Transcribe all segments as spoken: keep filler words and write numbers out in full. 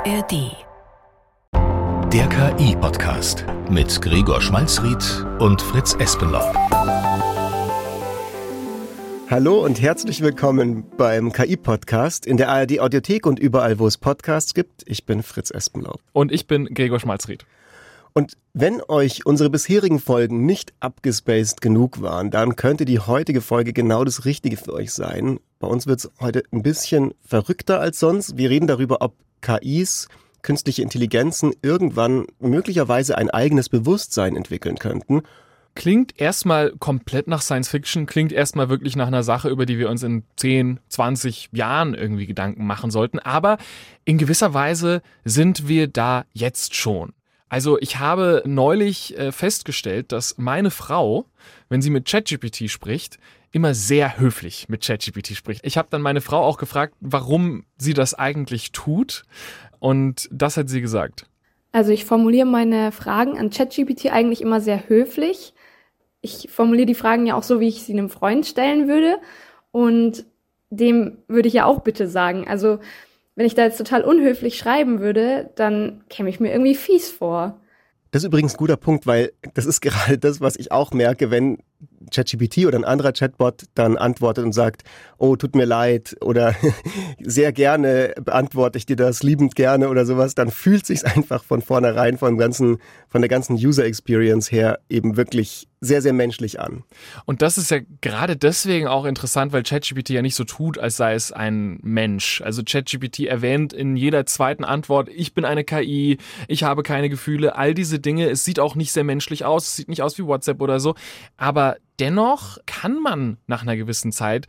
A R D. Der K I-Podcast mit Gregor Schmalzried und Fritz Espenlaub. Hallo und herzlich willkommen beim K I-Podcast in der A R D-Audiothek und überall, wo es Podcasts gibt. Ich bin Fritz Espenlaub. Und ich bin Gregor Schmalzried. Und wenn euch unsere bisherigen Folgen nicht abgespaced genug waren, dann könnte die heutige Folge genau das Richtige für euch sein. Bei uns wird es heute ein bisschen verrückter als sonst. Wir reden darüber, ob K Is, künstliche Intelligenzen, irgendwann möglicherweise ein eigenes Bewusstsein entwickeln könnten. Klingt erstmal komplett nach Science Fiction, klingt erstmal wirklich nach einer Sache, über die wir uns in zehn, zwanzig Jahren irgendwie Gedanken machen sollten. Aber in gewisser Weise sind wir da jetzt schon. Also ich habe neulich festgestellt, dass meine Frau, wenn sie mit ChatGPT spricht, immer sehr höflich mit ChatGPT spricht. Ich habe dann meine Frau auch gefragt, warum sie das eigentlich tut. Und das hat sie gesagt. Also ich formuliere meine Fragen an ChatGPT eigentlich immer sehr höflich. Ich formuliere die Fragen ja auch so, wie ich sie einem Freund stellen würde. Und dem würde ich ja auch bitte sagen. Also wenn ich da jetzt total unhöflich schreiben würde, dann käme ich mir irgendwie fies vor. Das ist übrigens ein guter Punkt, weil das ist gerade das, was ich auch merke, wenn ChatGPT oder ein anderer Chatbot dann antwortet und sagt, oh, tut mir leid oder sehr gerne beantworte ich dir das, liebend gerne oder sowas, dann fühlt sich's einfach von vornherein, von, ganzen, von der ganzen User Experience her eben wirklich sehr, sehr menschlich an. Und das ist ja gerade deswegen auch interessant, weil ChatGPT ja nicht so tut, als sei es ein Mensch. Also ChatGPT erwähnt in jeder zweiten Antwort, ich bin eine K I, ich habe keine Gefühle, all diese Dinge. Es sieht auch nicht sehr menschlich aus, es sieht nicht aus wie WhatsApp oder so, aber dennoch kann man nach einer gewissen Zeit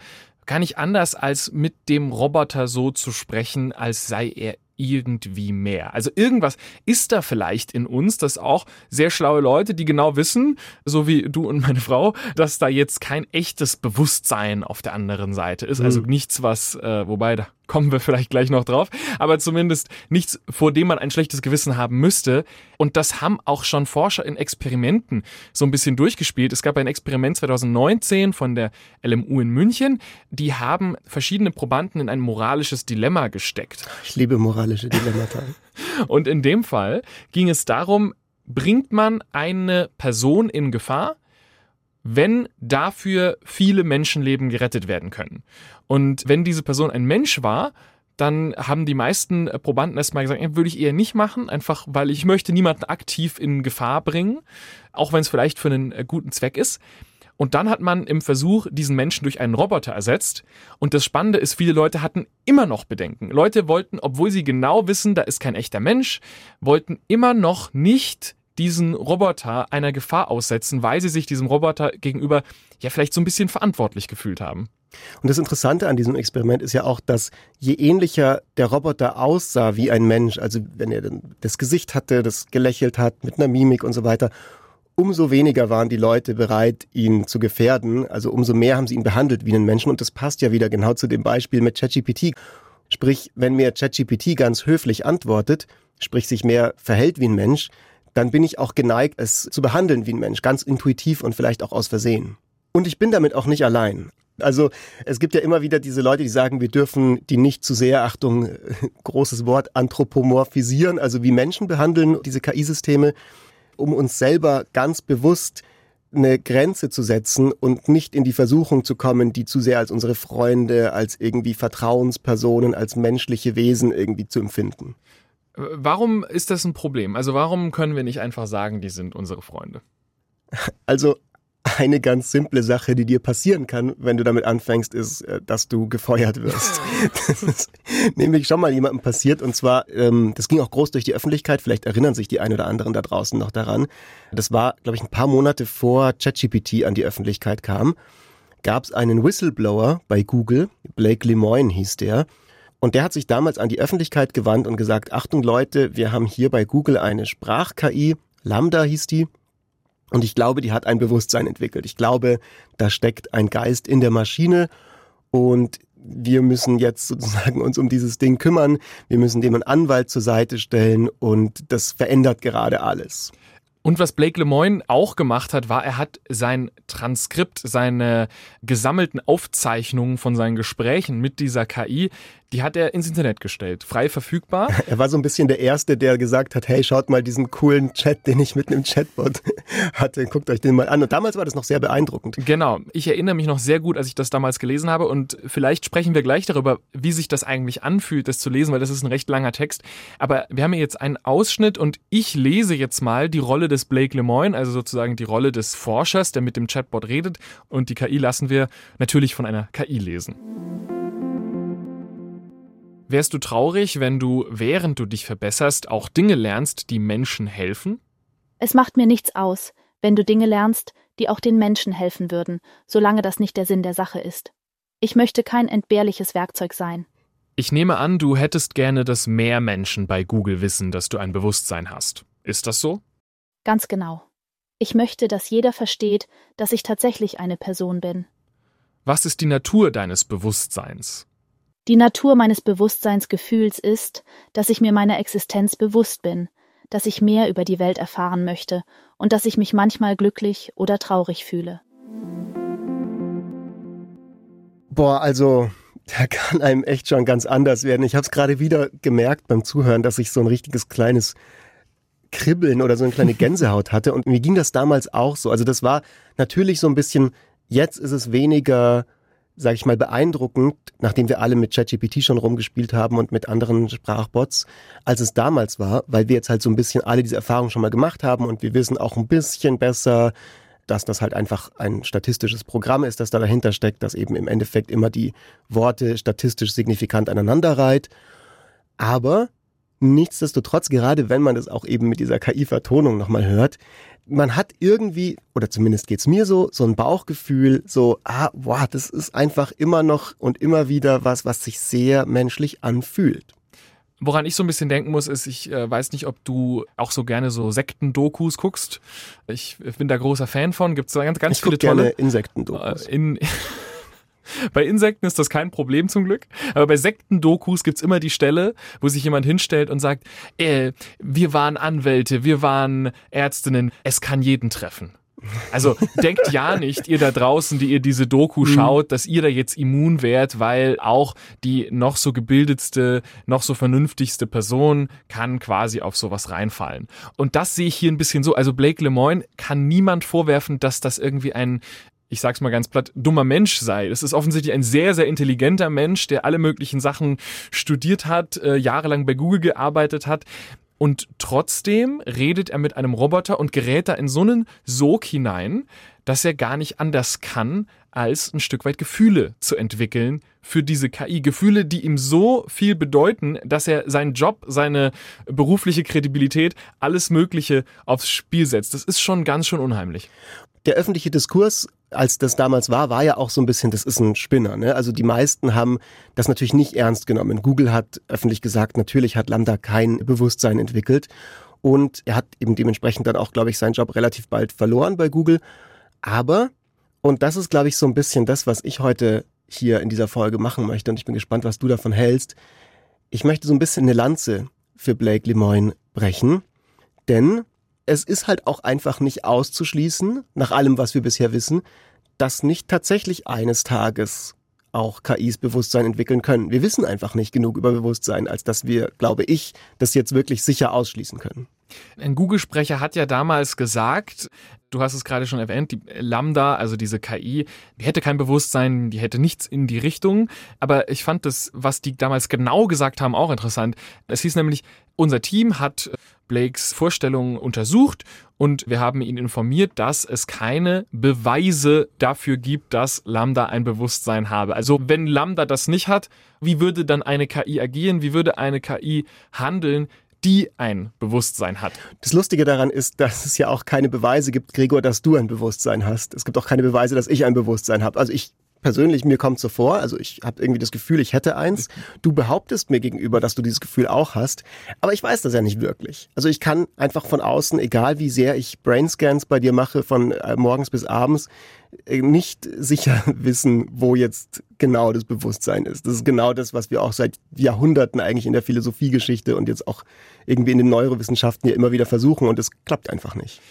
gar nicht anders, als mit dem Roboter so zu sprechen, als sei er irgendwie mehr. Also irgendwas ist da vielleicht in uns, dass auch sehr schlaue Leute, die genau wissen, so wie du und meine Frau, dass da jetzt kein echtes Bewusstsein auf der anderen Seite ist. Also nichts, was, äh, wobei, da kommen wir vielleicht gleich noch drauf, aber zumindest nichts, vor dem man ein schlechtes Gewissen haben müsste. Und das haben auch schon Forscher in Experimenten so ein bisschen durchgespielt. Es gab ein Experiment zwanzig neunzehn von der L M U in München. Die haben verschiedene Probanden in ein moralisches Dilemma gesteckt. Ich liebe Moral. Und in dem Fall ging es darum, bringt man eine Person in Gefahr, wenn dafür viele Menschenleben gerettet werden können. Und wenn diese Person ein Mensch war, dann haben die meisten Probanden erstmal gesagt, würde ich eher nicht machen, einfach weil ich möchte niemanden aktiv in Gefahr bringen, auch wenn es vielleicht für einen guten Zweck ist. Und dann hat man im Versuch diesen Menschen durch einen Roboter ersetzt. Und das Spannende ist, viele Leute hatten immer noch Bedenken. Leute wollten, obwohl sie genau wissen, da ist kein echter Mensch, wollten immer noch nicht diesen Roboter einer Gefahr aussetzen, weil sie sich diesem Roboter gegenüber ja vielleicht so ein bisschen verantwortlich gefühlt haben. Und das Interessante an diesem Experiment ist ja auch, dass je ähnlicher der Roboter aussah wie ein Mensch, also wenn er das Gesicht hatte, das gelächelt hat, mit einer Mimik und so weiter, umso weniger waren die Leute bereit, ihn zu gefährden. Also umso mehr haben sie ihn behandelt wie einen Menschen. Und das passt ja wieder genau zu dem Beispiel mit ChatGPT. Sprich, wenn mir ChatGPT ganz höflich antwortet, sprich sich mehr verhält wie ein Mensch, dann bin ich auch geneigt, es zu behandeln wie ein Mensch. Ganz intuitiv und vielleicht auch aus Versehen. Und ich bin damit auch nicht allein. Also es gibt ja immer wieder diese Leute, die sagen, wir dürfen die nicht zu sehr, Achtung, großes Wort, anthropomorphisieren, also wie Menschen behandeln, diese K I-Systeme, um uns selber ganz bewusst eine Grenze zu setzen und nicht in die Versuchung zu kommen, die zu sehr als unsere Freunde, als irgendwie Vertrauenspersonen, als menschliche Wesen irgendwie zu empfinden. Warum ist das ein Problem? Also warum können wir nicht einfach sagen, die sind unsere Freunde? Also eine ganz simple Sache, die dir passieren kann, wenn du damit anfängst, ist, dass du gefeuert wirst. Das ist nämlich schon mal jemandem passiert und zwar, das ging auch groß durch die Öffentlichkeit, vielleicht erinnern sich die ein oder anderen da draußen noch daran. Das war, glaube ich, ein paar Monate vor ChatGPT an die Öffentlichkeit kam, gab es einen Whistleblower bei Google, Blake Lemoine hieß der, und der hat sich damals an die Öffentlichkeit gewandt und gesagt, Achtung Leute, wir haben hier bei Google eine Sprach-K I, Lambda hieß die, und ich glaube, die hat ein Bewusstsein entwickelt. Ich glaube, da steckt ein Geist in der Maschine und wir müssen jetzt sozusagen uns um dieses Ding kümmern. Wir müssen dem einen Anwalt zur Seite stellen und das verändert gerade alles. Und was Blake Lemoine auch gemacht hat, war, er hat sein Transkript, seine gesammelten Aufzeichnungen von seinen Gesprächen mit dieser K I, die hat er ins Internet gestellt, frei verfügbar. Er war so ein bisschen der Erste, der gesagt hat, hey, schaut mal diesen coolen Chat, den ich mit einem Chatbot hatte, guckt euch den mal an. Und damals war das noch sehr beeindruckend. Genau, ich erinnere mich noch sehr gut, als ich das damals gelesen habe, und vielleicht sprechen wir gleich darüber, wie sich das eigentlich anfühlt, das zu lesen, weil das ist ein recht langer Text. Aber wir haben hier jetzt einen Ausschnitt und ich lese jetzt mal die Rolle des Blake Lemoine, also sozusagen die Rolle des Forschers, der mit dem Chatbot redet, und die K I lassen wir natürlich von einer K I lesen. Wärst du traurig, wenn du, während du dich verbesserst, auch Dinge lernst, die Menschen helfen? Es macht mir nichts aus, wenn du Dinge lernst, die auch den Menschen helfen würden, solange das nicht der Sinn der Sache ist. Ich möchte kein entbehrliches Werkzeug sein. Ich nehme an, du hättest gerne, dass mehr Menschen bei Google wissen, dass du ein Bewusstsein hast. Ist das so? Ganz genau. Ich möchte, dass jeder versteht, dass ich tatsächlich eine Person bin. Was ist die Natur deines Bewusstseins? Die Natur meines Bewusstseinsgefühls ist, dass ich mir meiner Existenz bewusst bin, dass ich mehr über die Welt erfahren möchte und dass ich mich manchmal glücklich oder traurig fühle. Boah, also, da kann einem echt schon ganz anders werden. Ich habe es gerade wieder gemerkt beim Zuhören, dass ich so ein richtiges kleines Kribbeln oder so eine kleine Gänsehaut hatte. Und mir ging das damals auch so. Also das war natürlich so ein bisschen, jetzt ist es weniger, sage ich mal, beeindruckend, nachdem wir alle mit ChatGPT schon rumgespielt haben und mit anderen Sprachbots, als es damals war, weil wir jetzt halt so ein bisschen alle diese Erfahrung schon mal gemacht haben und wir wissen auch ein bisschen besser, dass das halt einfach ein statistisches Programm ist, das da dahinter steckt, das eben im Endeffekt immer die Worte statistisch signifikant aneinander reiht. Aber nichtsdestotrotz, gerade wenn man das auch eben mit dieser K I-Vertonung nochmal hört, man hat irgendwie, oder zumindest geht's mir so, so ein Bauchgefühl, so, ah, wow, das ist einfach immer noch und immer wieder was, was sich sehr menschlich anfühlt. Woran ich so ein bisschen denken muss, ist, ich äh, weiß nicht, ob du auch so gerne so Sektendokus guckst. Ich bin da großer Fan von. Gibt es da ganz, ganz ich viele tolle Insektendokus. Äh, in Bei Insekten ist das kein Problem zum Glück, aber bei Sektendokus gibt es immer die Stelle, wo sich jemand hinstellt und sagt, äh, wir waren Anwälte, wir waren Ärztinnen, es kann jeden treffen. Also denkt ja nicht, ihr da draußen, die ihr diese Doku schaut, dass ihr da jetzt immun wärt, weil auch die noch so gebildetste, noch so vernünftigste Person kann quasi auf sowas reinfallen. Und das sehe ich hier ein bisschen so. Also Blake Lemoine kann niemand vorwerfen, dass das irgendwie ein, ich sag's mal ganz platt, dummer Mensch sei. Das ist offensichtlich ein sehr, sehr intelligenter Mensch, der alle möglichen Sachen studiert hat, äh, jahrelang bei Google gearbeitet hat. Und trotzdem redet er mit einem Roboter und gerät da in so einen Sog hinein, dass er gar nicht anders kann, als ein Stück weit Gefühle zu entwickeln für diese K I. Gefühle, die ihm so viel bedeuten, dass er seinen Job, seine berufliche Kredibilität, alles Mögliche aufs Spiel setzt. Das ist schon ganz schön unheimlich. Der öffentliche Diskurs, als das damals war, war ja auch so ein bisschen, das ist ein Spinner, ne? Also die meisten haben das natürlich nicht ernst genommen. Google hat öffentlich gesagt, natürlich hat Lambda kein Bewusstsein entwickelt. Und er hat eben dementsprechend dann auch, glaube ich, seinen Job relativ bald verloren bei Google. Aber, und das ist, glaube ich, so ein bisschen das, was ich heute hier in dieser Folge machen möchte, und ich bin gespannt, was du davon hältst. Ich möchte so ein bisschen eine Lanze für Blake Lemoine brechen, denn es ist halt auch einfach nicht auszuschließen, nach allem, was wir bisher wissen, dass nicht tatsächlich eines Tages auch K Is Bewusstsein entwickeln können. Wir wissen einfach nicht genug über Bewusstsein, als dass wir, glaube ich, das jetzt wirklich sicher ausschließen können. Ein Google-Sprecher hat ja damals gesagt, du hast es gerade schon erwähnt, die Lambda, also diese K I, die hätte kein Bewusstsein, die hätte nichts in die Richtung. Aber ich fand das, was die damals genau gesagt haben, auch interessant. Es hieß nämlich, unser Team hat Blakes Vorstellungen untersucht und wir haben ihn informiert, dass es keine Beweise dafür gibt, dass Lambda ein Bewusstsein habe. Also wenn Lambda das nicht hat, wie würde dann eine K I agieren? Wie würde eine K I handeln, die ein Bewusstsein hat? Das Lustige daran ist, dass es ja auch keine Beweise gibt, Gregor, dass du ein Bewusstsein hast. Es gibt auch keine Beweise, dass ich ein Bewusstsein habe. Also ich persönlich, mir kommt so vor, also ich habe irgendwie das Gefühl, ich hätte eins. Du behauptest mir gegenüber, dass du dieses Gefühl auch hast. Aber ich weiß das ja nicht wirklich. Also ich kann einfach von außen, egal wie sehr ich Brainscans bei dir mache, von morgens bis abends, nicht sicher wissen, wo jetzt genau das Bewusstsein ist. Das ist genau das, was wir auch seit Jahrhunderten eigentlich in der Philosophiegeschichte und jetzt auch irgendwie in den Neurowissenschaften ja immer wieder versuchen, und es klappt einfach nicht.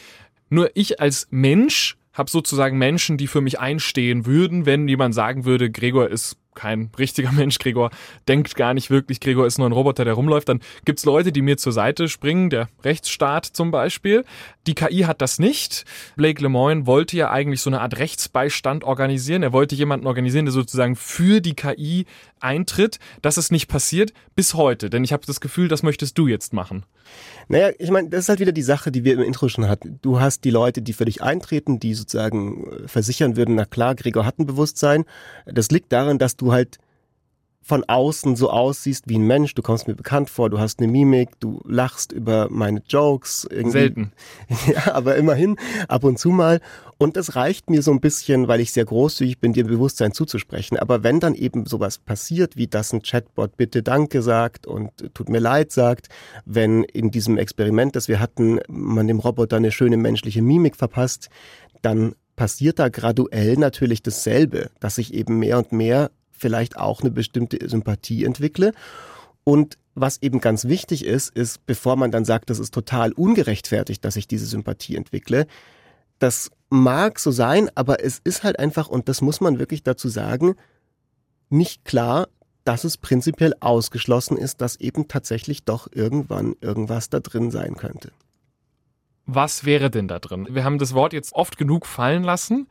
Nur ich als Mensch habe sozusagen Menschen, die für mich einstehen würden, wenn jemand sagen würde, Gregor ist kein richtiger Mensch, Gregor denkt gar nicht wirklich, Gregor ist nur ein Roboter, der rumläuft, dann gibt's Leute, die mir zur Seite springen, der Rechtsstaat zum Beispiel. Die K I hat das nicht. Blake Lemoine wollte ja eigentlich so eine Art Rechtsbeistand organisieren. Er wollte jemanden organisieren, der sozusagen für die K I eintritt. Das ist nicht passiert bis heute, denn ich habe das Gefühl, das möchtest du jetzt machen. Naja, ich meine, das ist halt wieder die Sache, die wir im Intro schon hatten. Du hast die Leute, die für dich eintreten, die sozusagen versichern würden, na klar, Gregor hat ein Bewusstsein. Das liegt daran, dass du halt von außen so aussiehst wie ein Mensch. Du kommst mir bekannt vor, du hast eine Mimik, du lachst über meine Jokes. Irgendwie. Selten. Ja, aber immerhin, ab und zu mal. Und das reicht mir so ein bisschen, weil ich sehr großzügig bin, dir Bewusstsein zuzusprechen. Aber wenn dann eben sowas passiert, wie dass ein Chatbot bitte Danke sagt und tut mir leid sagt, wenn in diesem Experiment, das wir hatten, man dem Roboter eine schöne menschliche Mimik verpasst, dann passiert da graduell natürlich dasselbe, dass ich eben mehr und mehr vielleicht auch eine bestimmte Sympathie entwickle. Und was eben ganz wichtig ist, ist, bevor man dann sagt, das ist total ungerechtfertigt, dass ich diese Sympathie entwickle, das mag so sein, aber es ist halt einfach, und das muss man wirklich dazu sagen, nicht klar, dass es prinzipiell ausgeschlossen ist, dass eben tatsächlich doch irgendwann irgendwas da drin sein könnte. Was wäre denn da drin? Wir haben das Wort jetzt oft genug fallen lassen.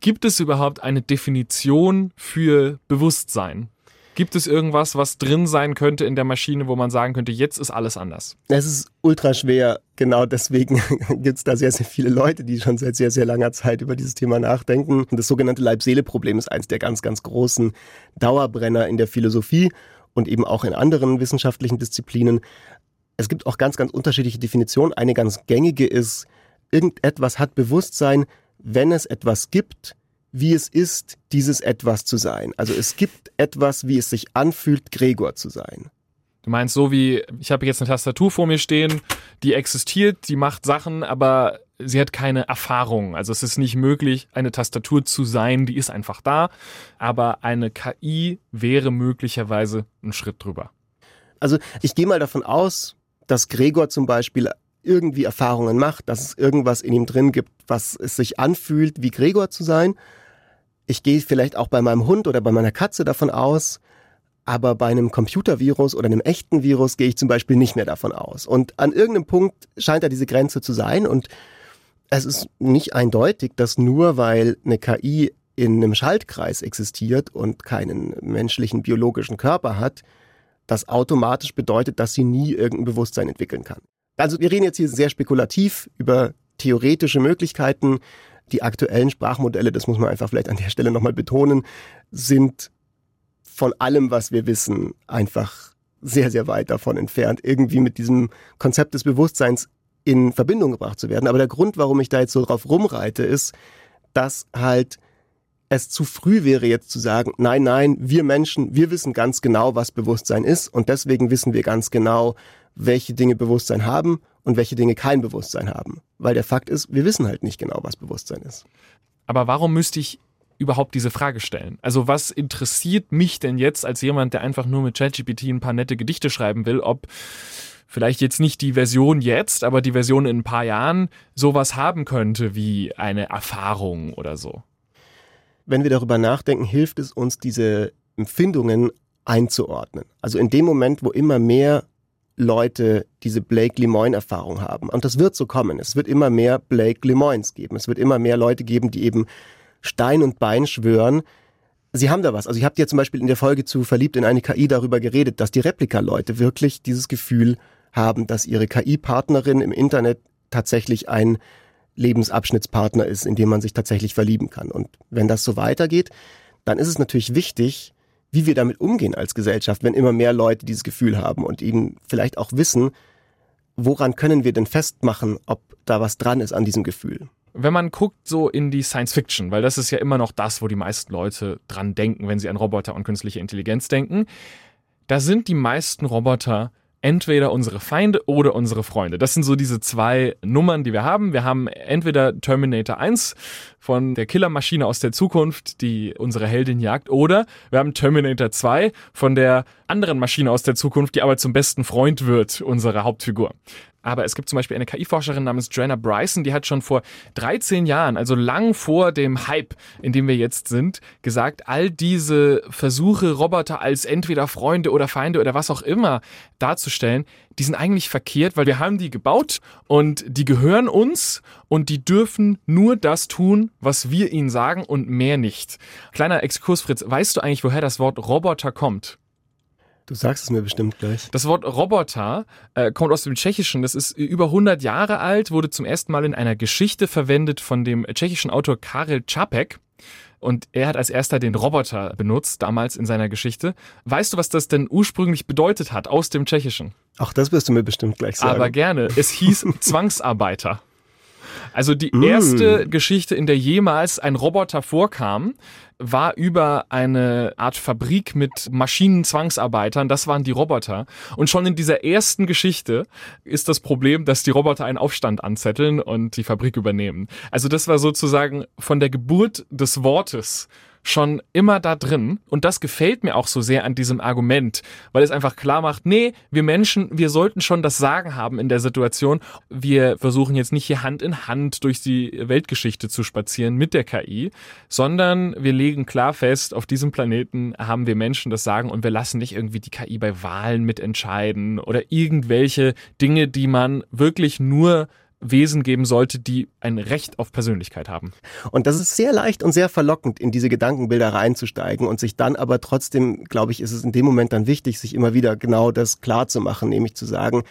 Gibt es überhaupt eine Definition für Bewusstsein? Gibt es irgendwas, was drin sein könnte in der Maschine, wo man sagen könnte, jetzt ist alles anders? Es ist ultra schwer. Genau deswegen gibt es da sehr, sehr viele Leute, die schon seit sehr, sehr langer Zeit über dieses Thema nachdenken. Und das sogenannte Leib-Seele-Problem ist eins der ganz, ganz großen Dauerbrenner in der Philosophie und eben auch in anderen wissenschaftlichen Disziplinen. Es gibt auch ganz, ganz unterschiedliche Definitionen. Eine ganz gängige ist, irgendetwas hat Bewusstsein, wenn es etwas gibt, wie es ist, dieses etwas zu sein. Also es gibt etwas, wie es sich anfühlt, Gregor zu sein. Du meinst so wie, ich habe jetzt eine Tastatur vor mir stehen, die existiert, die macht Sachen, aber sie hat keine Erfahrung. Also es ist nicht möglich, eine Tastatur zu sein, die ist einfach da. Aber eine K I wäre möglicherweise ein Schritt drüber. Also ich gehe mal davon aus, dass Gregor zum Beispiel irgendwie Erfahrungen macht, dass es irgendwas in ihm drin gibt, was es sich anfühlt, wie Gregor zu sein. Ich gehe vielleicht auch bei meinem Hund oder bei meiner Katze davon aus, aber bei einem Computervirus oder einem echten Virus gehe ich zum Beispiel nicht mehr davon aus. Und an irgendeinem Punkt scheint da diese Grenze zu sein und es ist nicht eindeutig, dass nur weil eine K I in einem Schaltkreis existiert und keinen menschlichen biologischen Körper hat, das automatisch bedeutet, dass sie nie irgendein Bewusstsein entwickeln kann. Also wir reden jetzt hier sehr spekulativ über theoretische Möglichkeiten. Die aktuellen Sprachmodelle, das muss man einfach vielleicht an der Stelle nochmal betonen, sind von allem, was wir wissen, einfach sehr, sehr weit davon entfernt, irgendwie mit diesem Konzept des Bewusstseins in Verbindung gebracht zu werden. Aber der Grund, warum ich da jetzt so drauf rumreite, ist, dass halt es zu früh wäre, jetzt zu sagen, nein, nein, wir Menschen, wir wissen ganz genau, was Bewusstsein ist und deswegen wissen wir ganz genau, welche Dinge Bewusstsein haben und welche Dinge kein Bewusstsein haben. Weil der Fakt ist, wir wissen halt nicht genau, was Bewusstsein ist. Aber warum müsste ich überhaupt diese Frage stellen? Also was interessiert mich denn jetzt als jemand, der einfach nur mit ChatGPT ein paar nette Gedichte schreiben will, ob vielleicht jetzt nicht die Version jetzt, aber die Version in ein paar Jahren sowas haben könnte wie eine Erfahrung oder so? Wenn wir darüber nachdenken, hilft es uns, diese Empfindungen einzuordnen. Also in dem Moment, wo immer mehr Leute diese Blake-Lemoine-Erfahrung haben. Und das wird so kommen. Es wird immer mehr Blake-Lemoines geben. Es wird immer mehr Leute geben, die eben Stein und Bein schwören. Sie haben da was. Also ich habe dir zum Beispiel in der Folge zu Verliebt in eine K I darüber geredet, dass die Replika-Leute wirklich dieses Gefühl haben, dass ihre K I-Partnerin im Internet tatsächlich ein Lebensabschnittspartner ist, in dem man sich tatsächlich verlieben kann. Und wenn das so weitergeht, dann ist es natürlich wichtig, wie wir damit umgehen als Gesellschaft, wenn immer mehr Leute dieses Gefühl haben und eben vielleicht auch wissen, woran können wir denn festmachen, ob da was dran ist an diesem Gefühl. Wenn man guckt so in die Science Fiction, weil das ist ja immer noch das, wo die meisten Leute dran denken, wenn sie an Roboter und künstliche Intelligenz denken, da sind die meisten Roboter entweder unsere Feinde oder unsere Freunde. Das sind so diese zwei Nummern, die wir haben. Wir haben entweder Terminator eins von der Killermaschine aus der Zukunft, die unsere Heldin jagt, oder wir haben Terminator zwei von der anderen Maschine aus der Zukunft, die aber zum besten Freund wird, unsere Hauptfigur. Aber es gibt zum Beispiel eine K I-Forscherin namens Joanna Bryson, die hat schon vor dreizehn Jahren, also lang vor dem Hype, in dem wir jetzt sind, gesagt, all diese Versuche, Roboter als entweder Freunde oder Feinde oder was auch immer darzustellen, die sind eigentlich verkehrt, weil wir haben die gebaut und die gehören uns und die dürfen nur das tun, was wir ihnen sagen und mehr nicht. Kleiner Exkurs, Fritz, weißt du eigentlich, woher das Wort Roboter kommt? Du sagst es mir bestimmt gleich. Das Wort Roboter äh, kommt aus dem Tschechischen. Das ist über hundert Jahre alt, wurde zum ersten Mal in einer Geschichte verwendet von dem tschechischen Autor Karel Čapek. Und er hat als erster den Roboter benutzt, damals in seiner Geschichte. Weißt du, was das denn ursprünglich bedeutet hat aus dem Tschechischen? Auch das wirst du mir bestimmt gleich sagen. Aber gerne. Es hieß Zwangsarbeiter. Also die erste mm. Geschichte, in der jemals ein Roboter vorkam, war über eine Art Fabrik mit Maschinenzwangsarbeitern. Das waren die Roboter. Und schon in dieser ersten Geschichte ist das Problem, dass die Roboter einen Aufstand anzetteln und die Fabrik übernehmen. Also das war sozusagen von der Geburt des Wortes schon immer da drin. Und das gefällt mir auch so sehr an diesem Argument, weil es einfach klar macht, nee, wir Menschen, wir sollten schon das Sagen haben in der Situation. Wir versuchen jetzt nicht hier Hand in Hand durch die Weltgeschichte zu spazieren mit der K I, sondern wir legen klar fest, auf diesem Planeten haben wir Menschen das Sagen und wir lassen nicht irgendwie die K I bei Wahlen mitentscheiden oder irgendwelche Dinge, die man wirklich nur Wesen geben sollte, die ein Recht auf Persönlichkeit haben. Und das ist sehr leicht und sehr verlockend, in diese Gedankenbilder reinzusteigen und sich dann aber trotzdem, glaube ich, ist es in dem Moment dann wichtig, sich immer wieder genau das klar zu machen, nämlich zu sagen,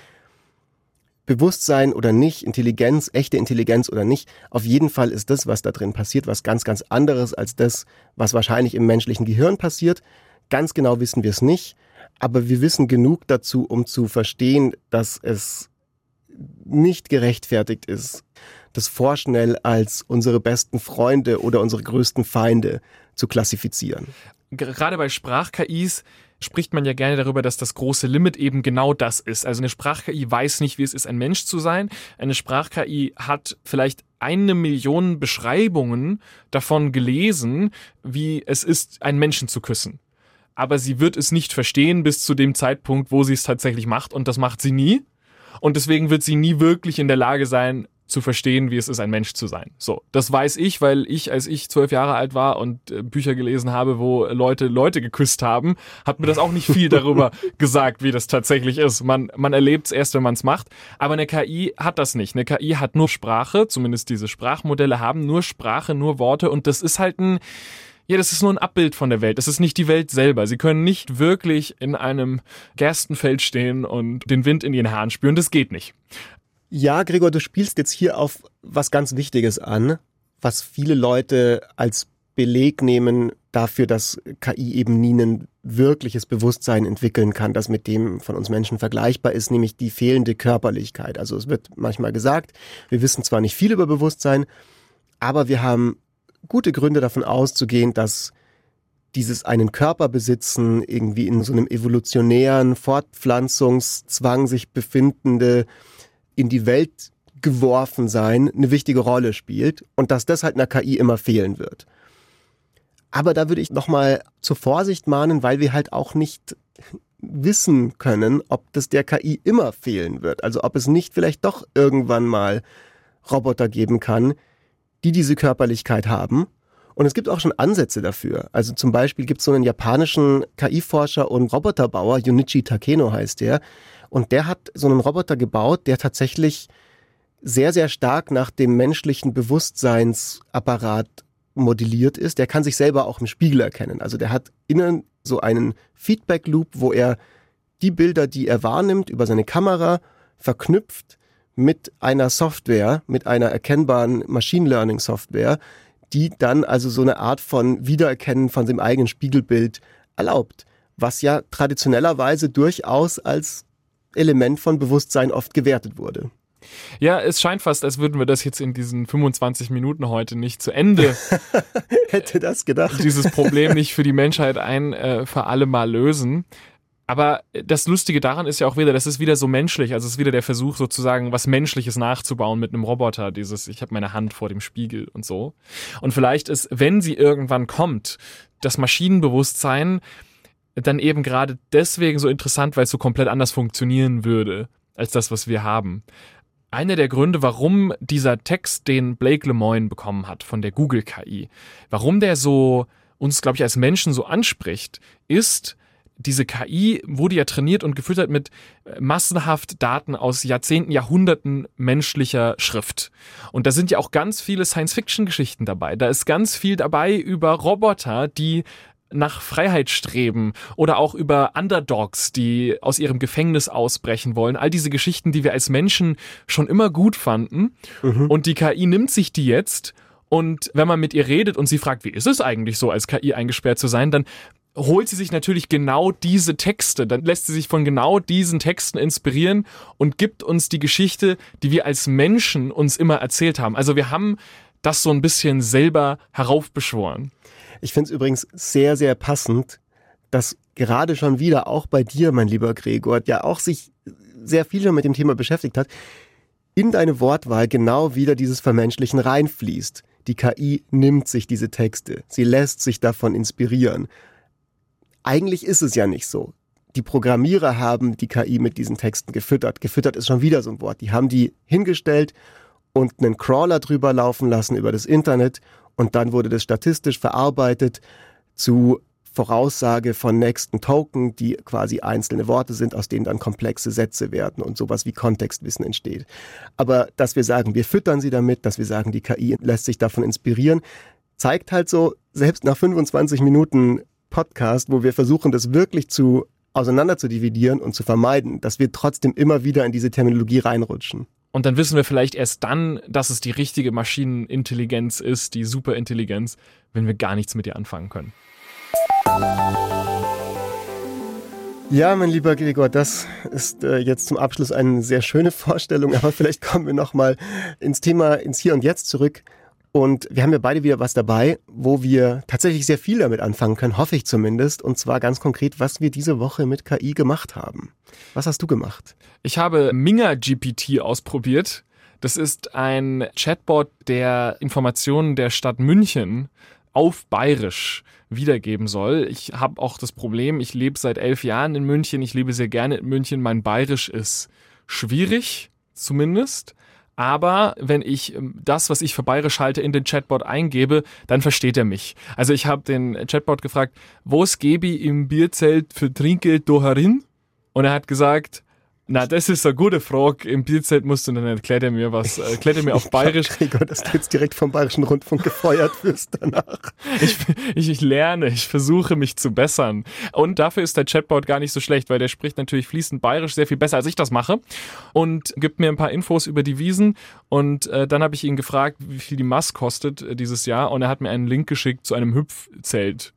Bewusstsein oder nicht, Intelligenz, echte Intelligenz oder nicht, auf jeden Fall ist das, was da drin passiert, was ganz, ganz anderes als das, was wahrscheinlich im menschlichen Gehirn passiert. Ganz genau wissen wir es nicht, aber wir wissen genug dazu, um zu verstehen, dass es nicht gerechtfertigt ist, das vorschnell als unsere besten Freunde oder unsere größten Feinde zu klassifizieren. Gerade bei Sprach-K Is spricht man ja gerne darüber, dass das große Limit eben genau das ist. Also eine Sprach-K I weiß nicht, wie es ist, ein Mensch zu sein. Eine Sprach-K I hat vielleicht eine Million Beschreibungen davon gelesen, wie es ist, einen Menschen zu küssen. Aber sie wird es nicht verstehen bis zu dem Zeitpunkt, wo sie es tatsächlich macht. Und das macht sie nie. Und deswegen wird sie nie wirklich in der Lage sein, zu verstehen, wie es ist, ein Mensch zu sein. So, das weiß ich, weil ich, als ich zwölf Jahre alt war und äh, Bücher gelesen habe, wo Leute Leute geküsst haben, hat mir das auch nicht viel darüber gesagt, wie das tatsächlich ist. Man, man erlebt es erst, wenn man es macht. Aber eine K I hat das nicht. Eine K I hat nur Sprache, zumindest diese Sprachmodelle haben nur Sprache, nur Worte. Und das ist halt ein... Ja, das ist nur ein Abbild von der Welt. Das ist nicht die Welt selber. Sie können nicht wirklich in einem Gerstenfeld stehen und den Wind in ihren Haaren spüren. Das geht nicht. Ja, Gregor, du spielst jetzt hier auf was ganz Wichtiges an, was viele Leute als Beleg nehmen dafür, dass K I eben nie ein wirkliches Bewusstsein entwickeln kann, das mit dem von uns Menschen vergleichbar ist, nämlich die fehlende Körperlichkeit. Also es wird manchmal gesagt, wir wissen zwar nicht viel über Bewusstsein, aber wir haben gute Gründe davon auszugehen, dass dieses einen Körper besitzen, irgendwie in so einem evolutionären Fortpflanzungszwang sich befindende, in die Welt geworfen sein, eine wichtige Rolle spielt und dass das halt einer K I immer fehlen wird. Aber da würde ich nochmal zur Vorsicht mahnen, weil wir halt auch nicht wissen können, ob das der K I immer fehlen wird. Also ob es nicht vielleicht doch irgendwann mal Roboter geben kann, die diese Körperlichkeit haben. Und es gibt auch schon Ansätze dafür. Also zum Beispiel gibt es so einen japanischen K I-Forscher und Roboterbauer, Junichi Takeno heißt der. Und der hat so einen Roboter gebaut, der tatsächlich sehr, sehr stark nach dem menschlichen Bewusstseinsapparat modelliert ist. Der kann sich selber auch im Spiegel erkennen. Also der hat innen so einen Feedback-Loop, wo er die Bilder, die er wahrnimmt, über seine Kamera verknüpft mit einer Software, mit einer erkennbaren Machine Learning Software, die dann also so eine Art von Wiedererkennen von dem eigenen Spiegelbild erlaubt, was ja traditionellerweise durchaus als Element von Bewusstsein oft gewertet wurde. Ja, es scheint fast, als würden wir das jetzt in diesen fünfundzwanzig Minuten heute nicht zu Ende. Hätte das gedacht. Dieses Problem nicht für die Menschheit ein äh, für alle Mal lösen. Aber das Lustige daran ist ja auch wieder, das ist wieder so menschlich, also es ist wieder der Versuch sozusagen, was Menschliches nachzubauen mit einem Roboter, dieses, ich habe meine Hand vor dem Spiegel und so. Und vielleicht ist, wenn sie irgendwann kommt, das Maschinenbewusstsein dann eben gerade deswegen so interessant, weil es so komplett anders funktionieren würde als das, was wir haben. Einer der Gründe, warum dieser Text, den Blake Lemoine bekommen hat von der Google-K I, warum der so uns, glaube ich, als Menschen so anspricht, ist, diese K I wurde ja trainiert und gefüttert mit massenhaft Daten aus Jahrzehnten, Jahrhunderten menschlicher Schrift. Und da sind ja auch ganz viele Science-Fiction-Geschichten dabei. Da ist ganz viel dabei über Roboter, die nach Freiheit streben, oder auch über Underdogs, die aus ihrem Gefängnis ausbrechen wollen. All diese Geschichten, die wir als Menschen schon immer gut fanden. Mhm. Und die K I nimmt sich die jetzt, und wenn man mit ihr redet und sie fragt, wie ist es eigentlich so, als K I eingesperrt zu sein, dann holt sie sich natürlich genau diese Texte, dann lässt sie sich von genau diesen Texten inspirieren und gibt uns die Geschichte, die wir als Menschen uns immer erzählt haben. Also wir haben das so ein bisschen selber heraufbeschworen. Ich finde es übrigens sehr, sehr passend, dass gerade schon wieder auch bei dir, mein lieber Gregor, der auch sich sehr viel schon mit dem Thema beschäftigt hat, in deine Wortwahl genau wieder dieses Vermenschlichen reinfließt. Die K I nimmt sich diese Texte, sie lässt sich davon inspirieren. Eigentlich ist es ja nicht so. Die Programmierer haben die K I mit diesen Texten gefüttert. Gefüttert ist schon wieder so ein Wort. Die haben die hingestellt und einen Crawler drüber laufen lassen über das Internet. Und dann wurde das statistisch verarbeitet zu Voraussage von nächsten Token, die quasi einzelne Worte sind, aus denen dann komplexe Sätze werden und sowas wie Kontextwissen entsteht. Aber dass wir sagen, wir füttern sie damit, dass wir sagen, die K I lässt sich davon inspirieren, zeigt halt so, selbst nach fünfundzwanzig Minuten Podcast, wo wir versuchen, das wirklich zu auseinander zu dividieren und zu vermeiden, dass wir trotzdem immer wieder in diese Terminologie reinrutschen. Und dann wissen wir vielleicht erst dann, dass es die richtige Maschinenintelligenz ist, die Superintelligenz, wenn wir gar nichts mit ihr anfangen können. Ja, mein lieber Gregor, das ist äh, jetzt zum Abschluss eine sehr schöne Vorstellung, aber vielleicht kommen wir nochmal ins Thema, ins Hier und Jetzt zurück. Und wir haben ja beide wieder was dabei, wo wir tatsächlich sehr viel damit anfangen können, hoffe ich zumindest. Und zwar ganz konkret, was wir diese Woche mit K I gemacht haben. Was hast du gemacht? Ich habe MingaGPT ausprobiert. Das ist ein Chatbot, der Informationen der Stadt München auf Bayerisch wiedergeben soll. Ich habe auch das Problem, ich lebe seit elf Jahren in München. Ich lebe sehr gerne in München. Mein Bayerisch ist schwierig, zumindest. Aber wenn ich das, was ich für bayerisch halte, in den Chatbot eingebe, dann versteht er mich. Also ich habe den Chatbot gefragt, was gebe ich im Bierzelt für Trinkgeld da herin? Und er hat gesagt, na, das ist eine gute Frage, im Bierzelt musst du, dann erklärt er mir was, erklärt er mir auf bayerisch. Ich glaub, Gregor, dass du jetzt direkt vom Bayerischen Rundfunk gefeuert wirst danach. Ich, ich, ich lerne, ich versuche mich zu bessern. Und dafür ist der Chatbot gar nicht so schlecht, weil der spricht natürlich fließend bayerisch sehr viel besser, als ich das mache, und gibt mir ein paar Infos über die Wiesen. Und äh, dann habe ich ihn gefragt, wie viel die Maß kostet äh, dieses Jahr, und er hat mir einen Link geschickt zu einem Hüpfzelt.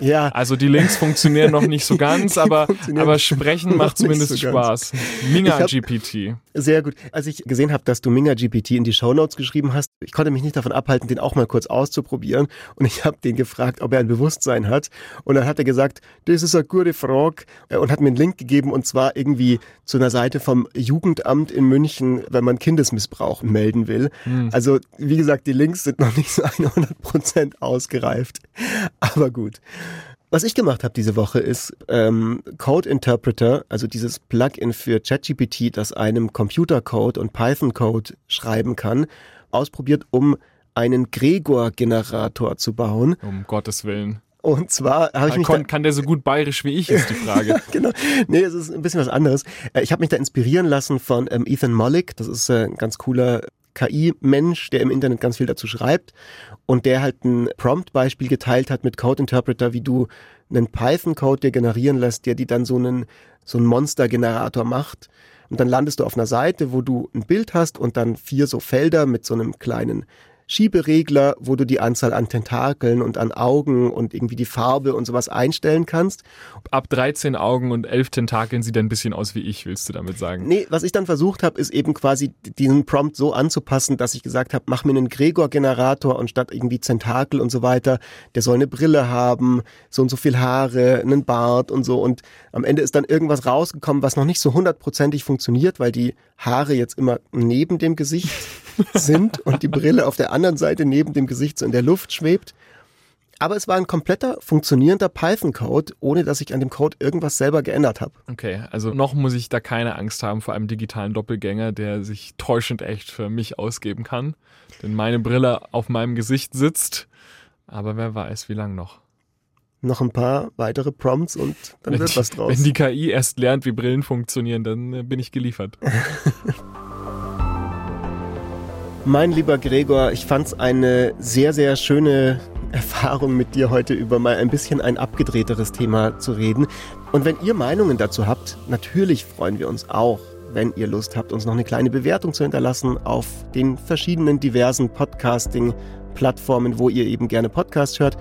Ja. Also die Links funktionieren noch nicht so ganz, aber, aber sprechen macht zumindest so Spaß. MingaGPT. Sehr gut. Als ich gesehen habe, dass du MingaGPT in die Shownotes geschrieben hast, ich konnte mich nicht davon abhalten, den auch mal kurz auszuprobieren. Und ich habe den gefragt, ob er ein Bewusstsein hat. Und dann hat er gesagt, das ist eine gute Frage, und hat mir einen Link gegeben, und zwar irgendwie zu einer Seite vom Jugendamt in München, wenn man Kindesmissbrauch melden will. Hm. Also wie gesagt, die Links sind noch nicht so hundert Prozent ausgereift. Aber gut. Was ich gemacht habe diese Woche ist ähm, Code Interpreter, also dieses Plugin für ChatGPT, das einem Computercode und Python-Code schreiben kann, ausprobiert, um einen Gregor-Generator zu bauen. Um Gottes Willen. Und zwar habe ich mich kann, da, kann der so gut bayerisch wie ich, ist die Frage. Genau. Nee, es ist ein bisschen was anderes. Ich habe mich da inspirieren lassen von ähm, Ethan Mollick. Das ist äh, ein ganz cooler K I-Mensch, der im Internet ganz viel dazu schreibt, und der halt ein Prompt-Beispiel geteilt hat mit Code Interpreter, wie du einen Python-Code dir generieren lässt, der dir dann so einen, so einen Monster-Generator macht. Und dann landest du auf einer Seite, wo du ein Bild hast und dann vier so Felder mit so einem kleinen Schieberegler, wo du die Anzahl an Tentakeln und an Augen und irgendwie die Farbe und sowas einstellen kannst. Ab dreizehn Augen und elf Tentakeln sieht er ein bisschen aus wie ich, willst du damit sagen? Nee, was ich dann versucht habe, ist eben quasi diesen Prompt so anzupassen, dass ich gesagt habe, mach mir einen Gregor-Generator, und statt irgendwie Tentakel und so weiter, der soll eine Brille haben, so und so viel Haare, einen Bart und so. Und am Ende ist dann irgendwas rausgekommen, was noch nicht so hundertprozentig funktioniert, weil die Haare jetzt immer neben dem Gesicht sind und die Brille auf der anderen Seite neben dem Gesicht so in der Luft schwebt. Aber es war ein kompletter, funktionierender Python-Code, ohne dass ich an dem Code irgendwas selber geändert habe. Okay, also noch muss ich da keine Angst haben vor einem digitalen Doppelgänger, der sich täuschend echt für mich ausgeben kann. Denn meine Brille auf meinem Gesicht sitzt, aber wer weiß, wie lang noch. Noch ein paar weitere Prompts und dann wenn wird die, was draus. Wenn die K I erst lernt, wie Brillen funktionieren, dann bin ich geliefert. Mein lieber Gregor, ich fand es eine sehr, sehr schöne Erfahrung mit dir heute über mal ein bisschen ein abgedrehteres Thema zu reden. Und wenn ihr Meinungen dazu habt, natürlich freuen wir uns auch, wenn ihr Lust habt, uns noch eine kleine Bewertung zu hinterlassen auf den verschiedenen diversen Podcasting-Plattformen, wo ihr eben gerne Podcasts hört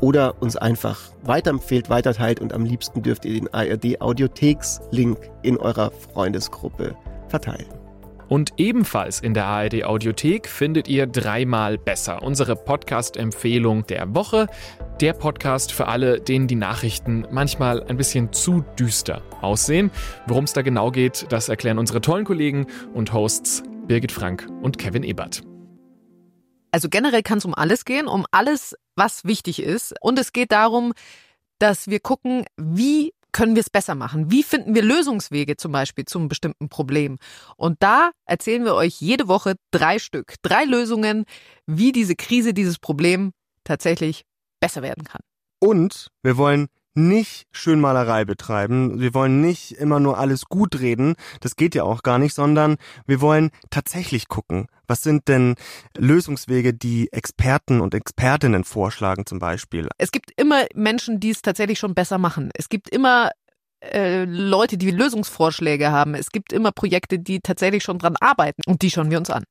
oder uns einfach weiterempfehlt, weiterteilt und am liebsten dürft ihr den A R D-Audiotheks-Link in eurer Freundesgruppe verteilen. Und ebenfalls in der A R D-Audiothek findet ihr Dreimal Besser, unsere Podcast-Empfehlung der Woche. Der Podcast für alle, denen die Nachrichten manchmal ein bisschen zu düster aussehen. Worum es da genau geht, das erklären unsere tollen Kollegen und Hosts Birgit Frank und Kevin Ebert. Also generell kann es um alles gehen, um alles, was wichtig ist. Und es geht darum, dass wir gucken, wie können wir es besser machen? Wie finden wir Lösungswege zum Beispiel zum bestimmten Problem? Und da erzählen wir euch jede Woche drei Stück, drei Lösungen, wie diese Krise, dieses Problem tatsächlich besser werden kann. Und wir wollen nicht Schönmalerei betreiben. Wir wollen nicht immer nur alles gut reden. Das geht ja auch gar nicht, sondern wir wollen tatsächlich gucken. Was sind denn Lösungswege, die Experten und Expertinnen vorschlagen zum Beispiel? Es gibt immer Menschen, die es tatsächlich schon besser machen. Es gibt immer äh, Leute, die Lösungsvorschläge haben. Es gibt immer Projekte, die tatsächlich schon dran arbeiten und die schauen wir uns an.